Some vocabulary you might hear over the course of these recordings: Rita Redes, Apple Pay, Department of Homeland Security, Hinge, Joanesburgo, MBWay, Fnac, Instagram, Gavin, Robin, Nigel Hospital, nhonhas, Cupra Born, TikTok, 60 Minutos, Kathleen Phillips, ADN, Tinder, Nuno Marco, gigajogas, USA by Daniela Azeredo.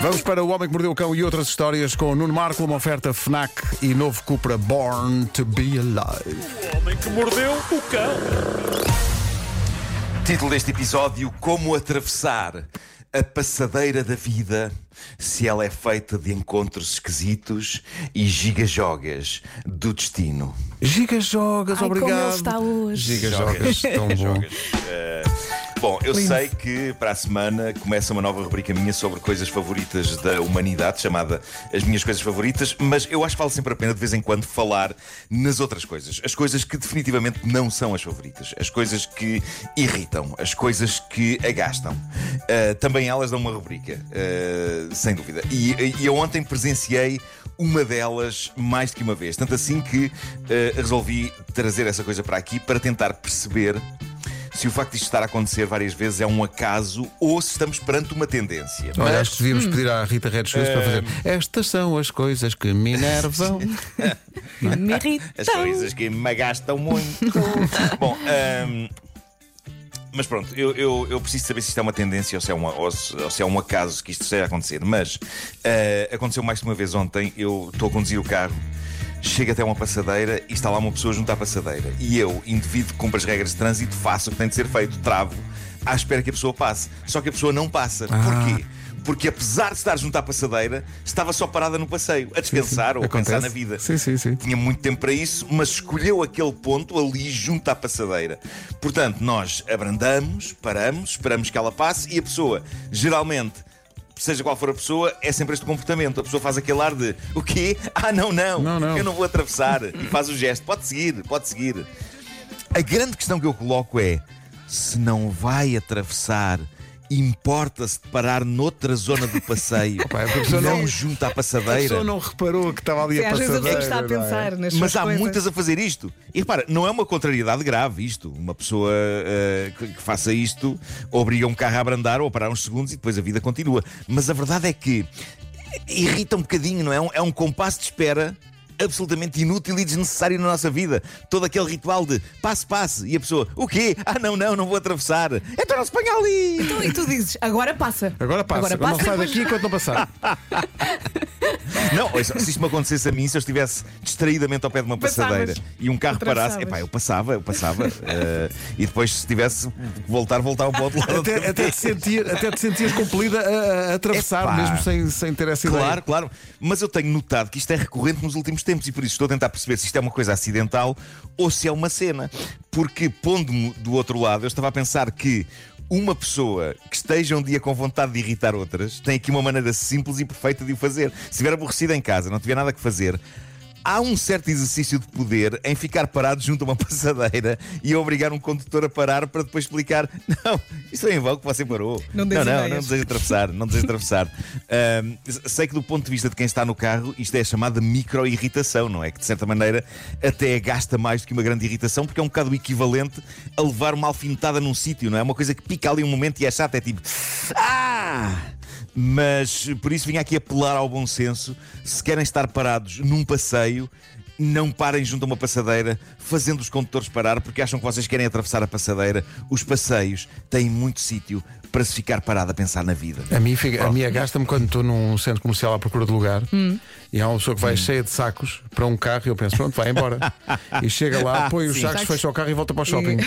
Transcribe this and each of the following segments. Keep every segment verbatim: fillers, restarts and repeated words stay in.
Vamos para O Homem que Mordeu o Cão e outras histórias com o Nuno Marco, uma oferta Fnac e novo Cupra Born to be Alive. O Homem que Mordeu o Cão. Título deste episódio: Como atravessar a passadeira da vida se ela é feita de encontros esquisitos e gigajogas do destino. Gigajogas, obrigado. Como ele está hoje. Gigajogas, tão bom. uh... Bom, eu Lindo. sei que para a semana começa uma nova rubrica minha sobre coisas favoritas da humanidade, chamada As Minhas Coisas Favoritas, mas eu acho que vale sempre a pena de vez em quando falar nas outras coisas. As coisas que definitivamente não são as favoritas, as coisas que irritam, as coisas que agastam. Uh, também elas dão uma rubrica, uh, sem dúvida. E, e eu ontem presenciei uma delas mais do que uma vez, tanto assim que uh, resolvi trazer essa coisa para aqui para tentar perceber se o facto de isto estar a acontecer várias vezes é um acaso ou se estamos perante uma tendência. Mas... Olha, acho que devíamos hum. pedir à Rita Redes uh... para fazer. Estas são as coisas que me enervam, que me irritam. As coisas que me agastam muito. Bom, um... mas pronto, eu, eu, eu preciso saber se isto é uma tendência ou se é, uma, ou se, ou se é um acaso que isto esteja a acontecer. Mas uh, aconteceu mais de uma vez ontem. Eu estou a conduzir o carro. Chego até uma passadeira e está lá uma pessoa junto à passadeira. E eu, indivíduo que cumpre as regras de trânsito, faço o que tem de ser feito, travo, à espera que a pessoa passe. Só que a pessoa não passa. Ah. Porquê? Porque apesar de estar junto à passadeira, estava só parada no passeio, a descansar ou a pensar na vida. Sim, sim, sim. Tinha muito tempo para isso, mas escolheu aquele ponto ali junto à passadeira. Portanto, nós abrandamos, paramos, esperamos que ela passe e a pessoa, geralmente... seja qual for a pessoa, é sempre este comportamento. A pessoa faz aquele ar de, o quê? Ah, não, não, não, não. eu não vou atravessar. E faz o gesto, pode seguir, pode seguir. A grande questão que eu coloco é: se não vai atravessar, importa-se de parar noutra zona do passeio? Opa, não, não junto à passadeira. A pessoa não reparou que estava ali Sim, a passadeira. É está a pensar nas Mas há coisas. muitas a fazer isto. E repara, não é uma contrariedade grave isto. Uma pessoa uh, que, que faça isto obriga um carro a abrandar ou a parar uns segundos e depois a vida continua. Mas a verdade é que irrita um bocadinho, não é? É um, é um compasso de espera absolutamente inútil e desnecessário na nossa vida. Todo aquele ritual de passe, passe. E a pessoa, o quê? Ah, não, não, não vou atravessar. Então não se põe ali. Então, e tu dizes, agora passa. Agora passa. Agora passa, não sai daqui enquanto não passar. Não, se isto me acontecesse a mim, se eu estivesse distraídamente ao pé de uma passadeira Passavas. e um carro parasse, epá, eu passava, eu passava. uh, e depois, se tivesse que voltar, voltava para o outro lado. Até, até, te, sentir, até te sentias compelida a, a atravessar, epá. mesmo sem, sem ter essa ideia. Claro, claro. Mas eu tenho notado que isto é recorrente nos últimos tempos e por isso estou a tentar perceber se isto é uma coisa acidental ou se é uma cena. Porque, pondo-me do outro lado, eu estava a pensar que uma pessoa que esteja um dia com vontade de irritar outras tem aqui uma maneira simples e perfeita de o fazer. Se estiver aborrecida em casa, não tiver nada que fazer, há um certo exercício de poder em ficar parado junto a uma passadeira e a obrigar um condutor a parar para depois explicar: não, isso é em vão que você parou. Não, não, não, não deseja atravessar, não deseja atravessar. Uh, sei que do ponto de vista de quem está no carro, isto é a chamada micro-irritação, não é? Que de certa maneira até agasta mais do que uma grande irritação, porque é um bocado equivalente a levar uma alfinetada num sítio, não é? Uma coisa que pica ali um momento e é chata, é tipo... Ah! Mas por isso vim aqui apelar ao bom senso. Se querem estar parados num passeio, não parem junto a uma passadeira, fazendo os condutores parar porque acham que vocês querem atravessar a passadeira. Os passeios têm muito sítio para se ficar parado a pensar na vida. A mim, mim agasta-me quando estou num centro comercial à procura de lugar hum. e há uma pessoa que vai hum. cheia de sacos para um carro e eu penso, pronto, vai embora. E chega lá, põe ah, os sim. sacos, fecha o carro e volta para o shopping.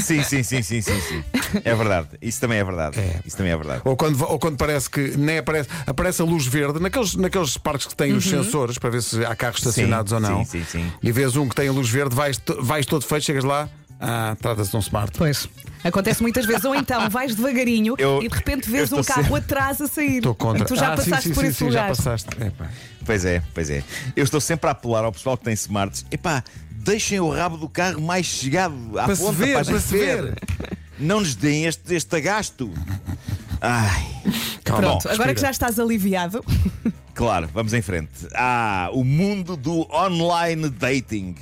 Sim, sim, sim, sim, sim, sim. É verdade, isso também é verdade. É. Isso também é verdade. Ou quando, ou quando parece que nem aparece, aparece a luz verde, naqueles, naqueles parques que têm uhum. os sensores para ver se há carros estacionados sim, ou não. Sim, sim, sim. E vês um que tem a luz verde, vais, vais todo feito, chegas lá. Ah, trata-se de um smart. Pois. Acontece muitas vezes. Ou então vais devagarinho eu, e de repente vês um carro sempre... atrás a sair. Estou contra. Tu já ah, passaste sim, sim, por sim, esse sim, lugar. Já passaste. Epá. Pois é, pois é. Eu estou sempre a apelar ao pessoal que tem smarts. Epá, deixem o rabo do carro mais chegado à para ponta se ver, para, para se ver. ver. Não nos deem este, este agasto. Ai. Calma. Pronto, Bom, agora que já estás aliviado. Claro, vamos em frente. Ah, o mundo do online dating.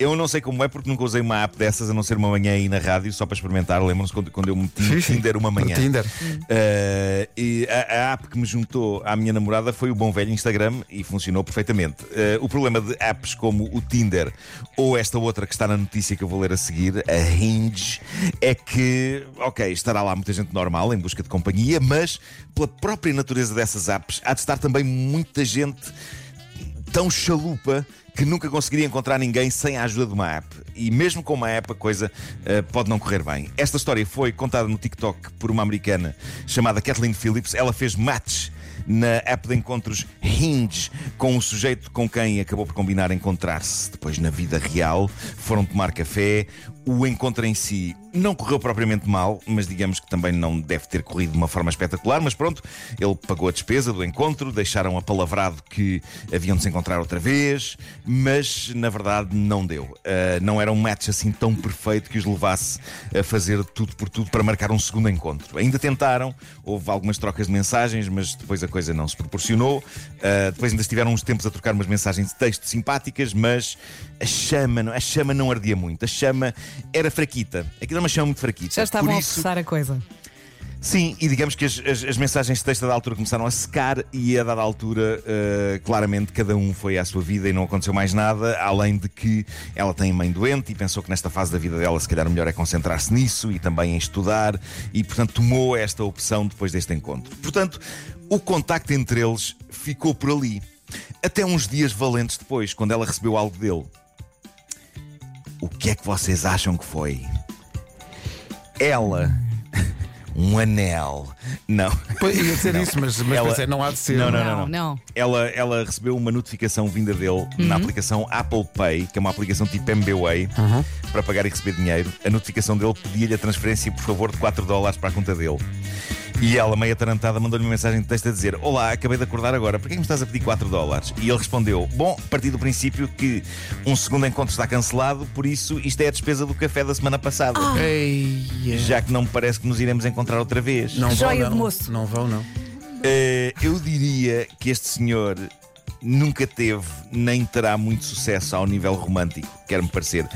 Eu não sei como é, porque nunca usei uma app dessas, a não ser uma manhã aí na rádio, só para experimentar. Lembram-se quando, quando eu meti no Tinder uma manhã. Tinder. Uh, e a, a app que me juntou à minha namorada foi o bom velho Instagram e funcionou perfeitamente. Uh, o problema de apps como o Tinder ou esta outra que está na notícia que eu vou ler a seguir, a Hinge, é que, ok, estará lá muita gente normal em busca de companhia, mas pela própria natureza dessas apps há de estar também muita gente tão chalupa que nunca conseguiria encontrar ninguém sem a ajuda de uma app. E mesmo com uma app a coisa uh, pode não correr bem. Esta história foi contada no TikTok por uma americana chamada Kathleen Phillips. Ela fez match na app de encontros Hinge com um sujeito com quem acabou por combinar encontrar-se. Depois, na vida real, foram tomar café. O encontro em si não correu propriamente mal, mas digamos que também não deve ter corrido de uma forma espetacular. Mas pronto, ele pagou a despesa do encontro, deixaram apalavrado que haviam de se encontrar outra vez, mas na verdade não deu. Uh, não era um match assim tão perfeito que os levasse a fazer tudo por tudo para marcar um segundo encontro. Ainda tentaram, houve algumas trocas de mensagens, mas depois a coisa não se proporcionou. Uh, depois ainda estiveram uns tempos a trocar umas mensagens de texto simpáticas, mas a chama, a chama não ardia muito, a chama era fraquita. Aquilo era uma chama muito fraquita. Já estavam a processar a coisa. Sim, e digamos que as, as, as mensagens de texto a dada altura começaram a secar e a dada altura, uh, claramente, cada um foi à sua vida e não aconteceu mais nada, além de que ela tem mãe doente e pensou que nesta fase da vida dela se calhar melhor é concentrar-se nisso e também em estudar e, portanto, tomou esta opção depois deste encontro. Portanto, o contacto entre eles ficou por ali, até uns dias valentes depois, quando ela recebeu algo dele. O que é que vocês acham que foi? Ela... Um anel. Não. Ia ser não. Isso, mas, mas ela... pensei, não há de ser. Não, não, não. não. não. Ela, ela recebeu uma notificação vinda dele uhum. na aplicação Apple Pay, que é uma aplicação tipo MBWay, uhum. para pagar e receber dinheiro. A notificação dele pedia-lhe a transferência, por favor, de quatro dólares para a conta dele. E ela, meio atarantada, mandou-lhe uma mensagem de texto a dizer: olá, acabei de acordar agora, porquê me estás a pedir quatro dólares? E ele respondeu: bom, a partir do princípio que um segundo encontro está cancelado, por isso isto é a despesa do café da semana passada. Oh. Ei, yeah. Já que não me parece que nos iremos encontrar outra vez. Não vão, não. Moço. Não vão, não. Uh, eu diria que este senhor nunca teve, nem terá muito sucesso ao nível romântico, quer-me parecer.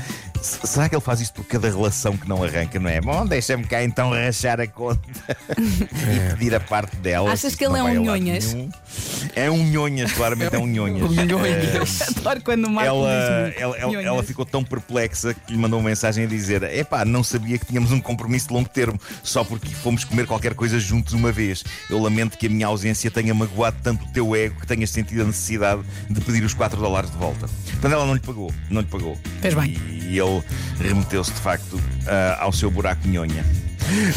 Será que ele faz isto por cada relação que não arranca, não é? Bom, deixa-me cá então rachar a conta e pedir a parte dela. Achas que ele é um nhonhas? É um nhonhas, claramente é um nhonhas. Nhonhas. Adoro quando o Marco diz nhonhas. Ela ficou tão perplexa que lhe mandou uma mensagem a dizer: epá, não sabia que tínhamos um compromisso de longo termo, só porque fomos comer qualquer coisa juntos uma vez. Eu lamento que a minha ausência tenha magoado tanto o teu ego que tenhas sentido a necessidade de pedir os quatro dólares de volta. Portanto, ela não lhe pagou. Não lhe pagou. Fez bem. E, E ele remeteu-se, de facto, uh, ao seu buraco nhonha.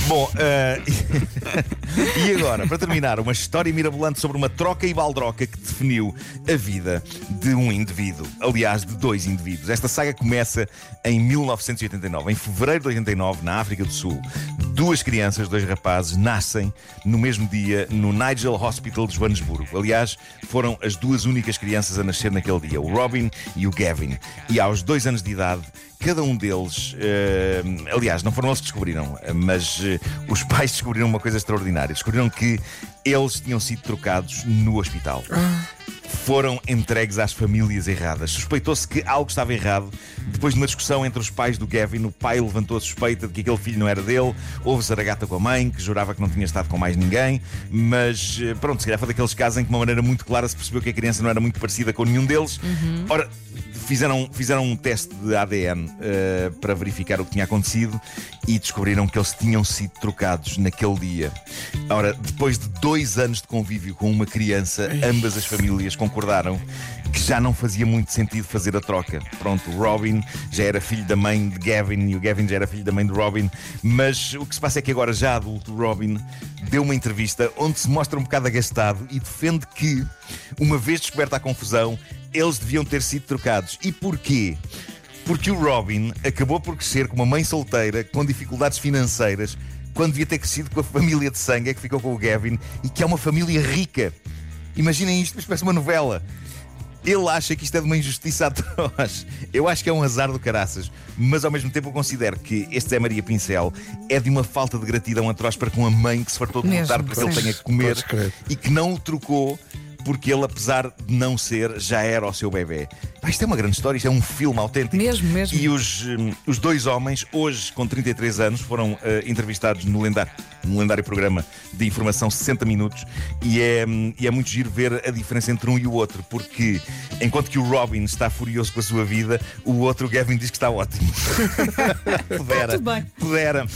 Bom, uh, e agora, para terminar, uma história mirabolante sobre uma troca e baldroca que definiu a vida de um indivíduo. Aliás, de dois indivíduos. Esta saga começa em mil novecentos e oitenta e nove. Em fevereiro de oitenta e nove, na África do Sul, duas crianças, dois rapazes, nascem no mesmo dia no Nigel Hospital de Joanesburgo. Aliás, foram as duas únicas crianças a nascer naquele dia, o Robin e o Gavin. E aos dois anos de idade, cada um deles, uh, aliás, não foram eles que descobriram, mas uh, os pais descobriram uma coisa extraordinária. Descobriram que eles tinham sido trocados no hospital. Foram entregues às famílias erradas. Suspeitou-se que algo estava errado. Depois de uma discussão entre os pais do Gavin, o pai levantou a suspeita de que aquele filho não era dele. Houve zaragata com a mãe, que jurava que não tinha estado com mais ninguém. Mas pronto, se calhar foi daqueles casos em que de uma maneira muito clara se percebeu que a criança não era muito parecida com nenhum deles. Uhum. Ora, Fizeram, fizeram um teste de A D N uh, para verificar o que tinha acontecido e descobriram que eles tinham sido trocados naquele dia. Ora, depois de dois anos de convívio com uma criança, ambas as famílias concordaram que já não fazia muito sentido fazer a troca. Pronto, o Robin já era filho da mãe de Gavin e o Gavin já era filho da mãe de Robin, mas o que se passa é que agora, já adulto, o Robin deu uma entrevista onde se mostra um bocado agastado e defende que, uma vez descoberta a confusão, eles deviam ter sido trocados. E porquê? Porque o Robin acabou por crescer com uma mãe solteira com dificuldades financeiras, quando devia ter crescido com a família de sangue que ficou com o Gavin e que é uma família rica. Imaginem isto, mas parece uma novela. Ele acha que isto é de uma injustiça atroz. Eu acho que é um azar do caraças. Mas ao mesmo tempo eu considero que este Zé Maria Pincel é de uma falta de gratidão atroz para com a mãe que se fartou de lutar para que ele tenha que comer e que não o trocou, porque ele, apesar de não ser, já era o seu bebê. Isto é uma grande história, isto é um filme autêntico. Mesmo, mesmo. E os, os dois homens, hoje com trinta e três anos, foram uh, entrevistados no lendário, no lendário programa de informação sessenta minutos. E é, e é muito giro ver a diferença entre um e o outro, porque enquanto que o Robin está furioso com a sua vida, o outro, o Gavin, diz que está ótimo. Pudera, ah, bem. pudera.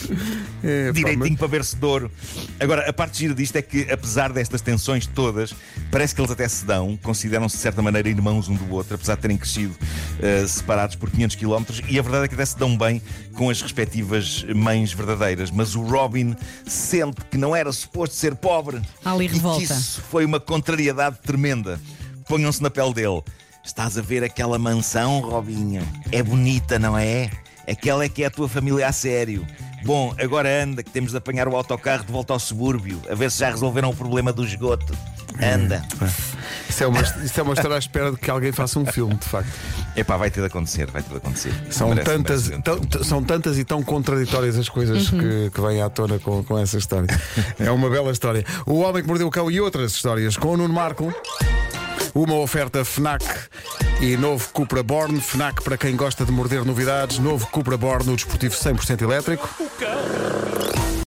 É, direitinho mas... para ver-se de ouro. Agora, a parte gira disto é que, apesar destas tensões todas, parece que eles até se dão, consideram-se de certa maneira irmãos um do outro, apesar de terem crescido uh, separados por quinhentos quilómetros, e a verdade é que até se dão bem com as respectivas mães verdadeiras. Mas o Robin sente que não era suposto ser pobre. Ali revolta. E que isso foi uma contrariedade tremenda. Ponham-se na pele dele. Estás a ver aquela mansão, Robinho? É bonita, não é? Aquela é que é a tua família a sério. Bom, agora anda, que temos de apanhar o autocarro de volta ao subúrbio, a ver se já resolveram o problema do esgoto. Anda. Isso é uma, isso é uma história à espera de que alguém faça um filme, de facto. Epá, vai ter de acontecer, vai ter de acontecer. São, merece, tantas, merece tão, t- são tantas e tão contraditórias as coisas uhum. que, que vêm à tona com, com essa história. É uma bela história. O Homem que Mordeu o Cão e outras histórias com o Nuno Marco. Uma oferta Fnac e novo Cupra Born. Fnac para quem gosta de morder novidades. Novo Cupra Born, o desportivo cem por cento elétrico. O carro.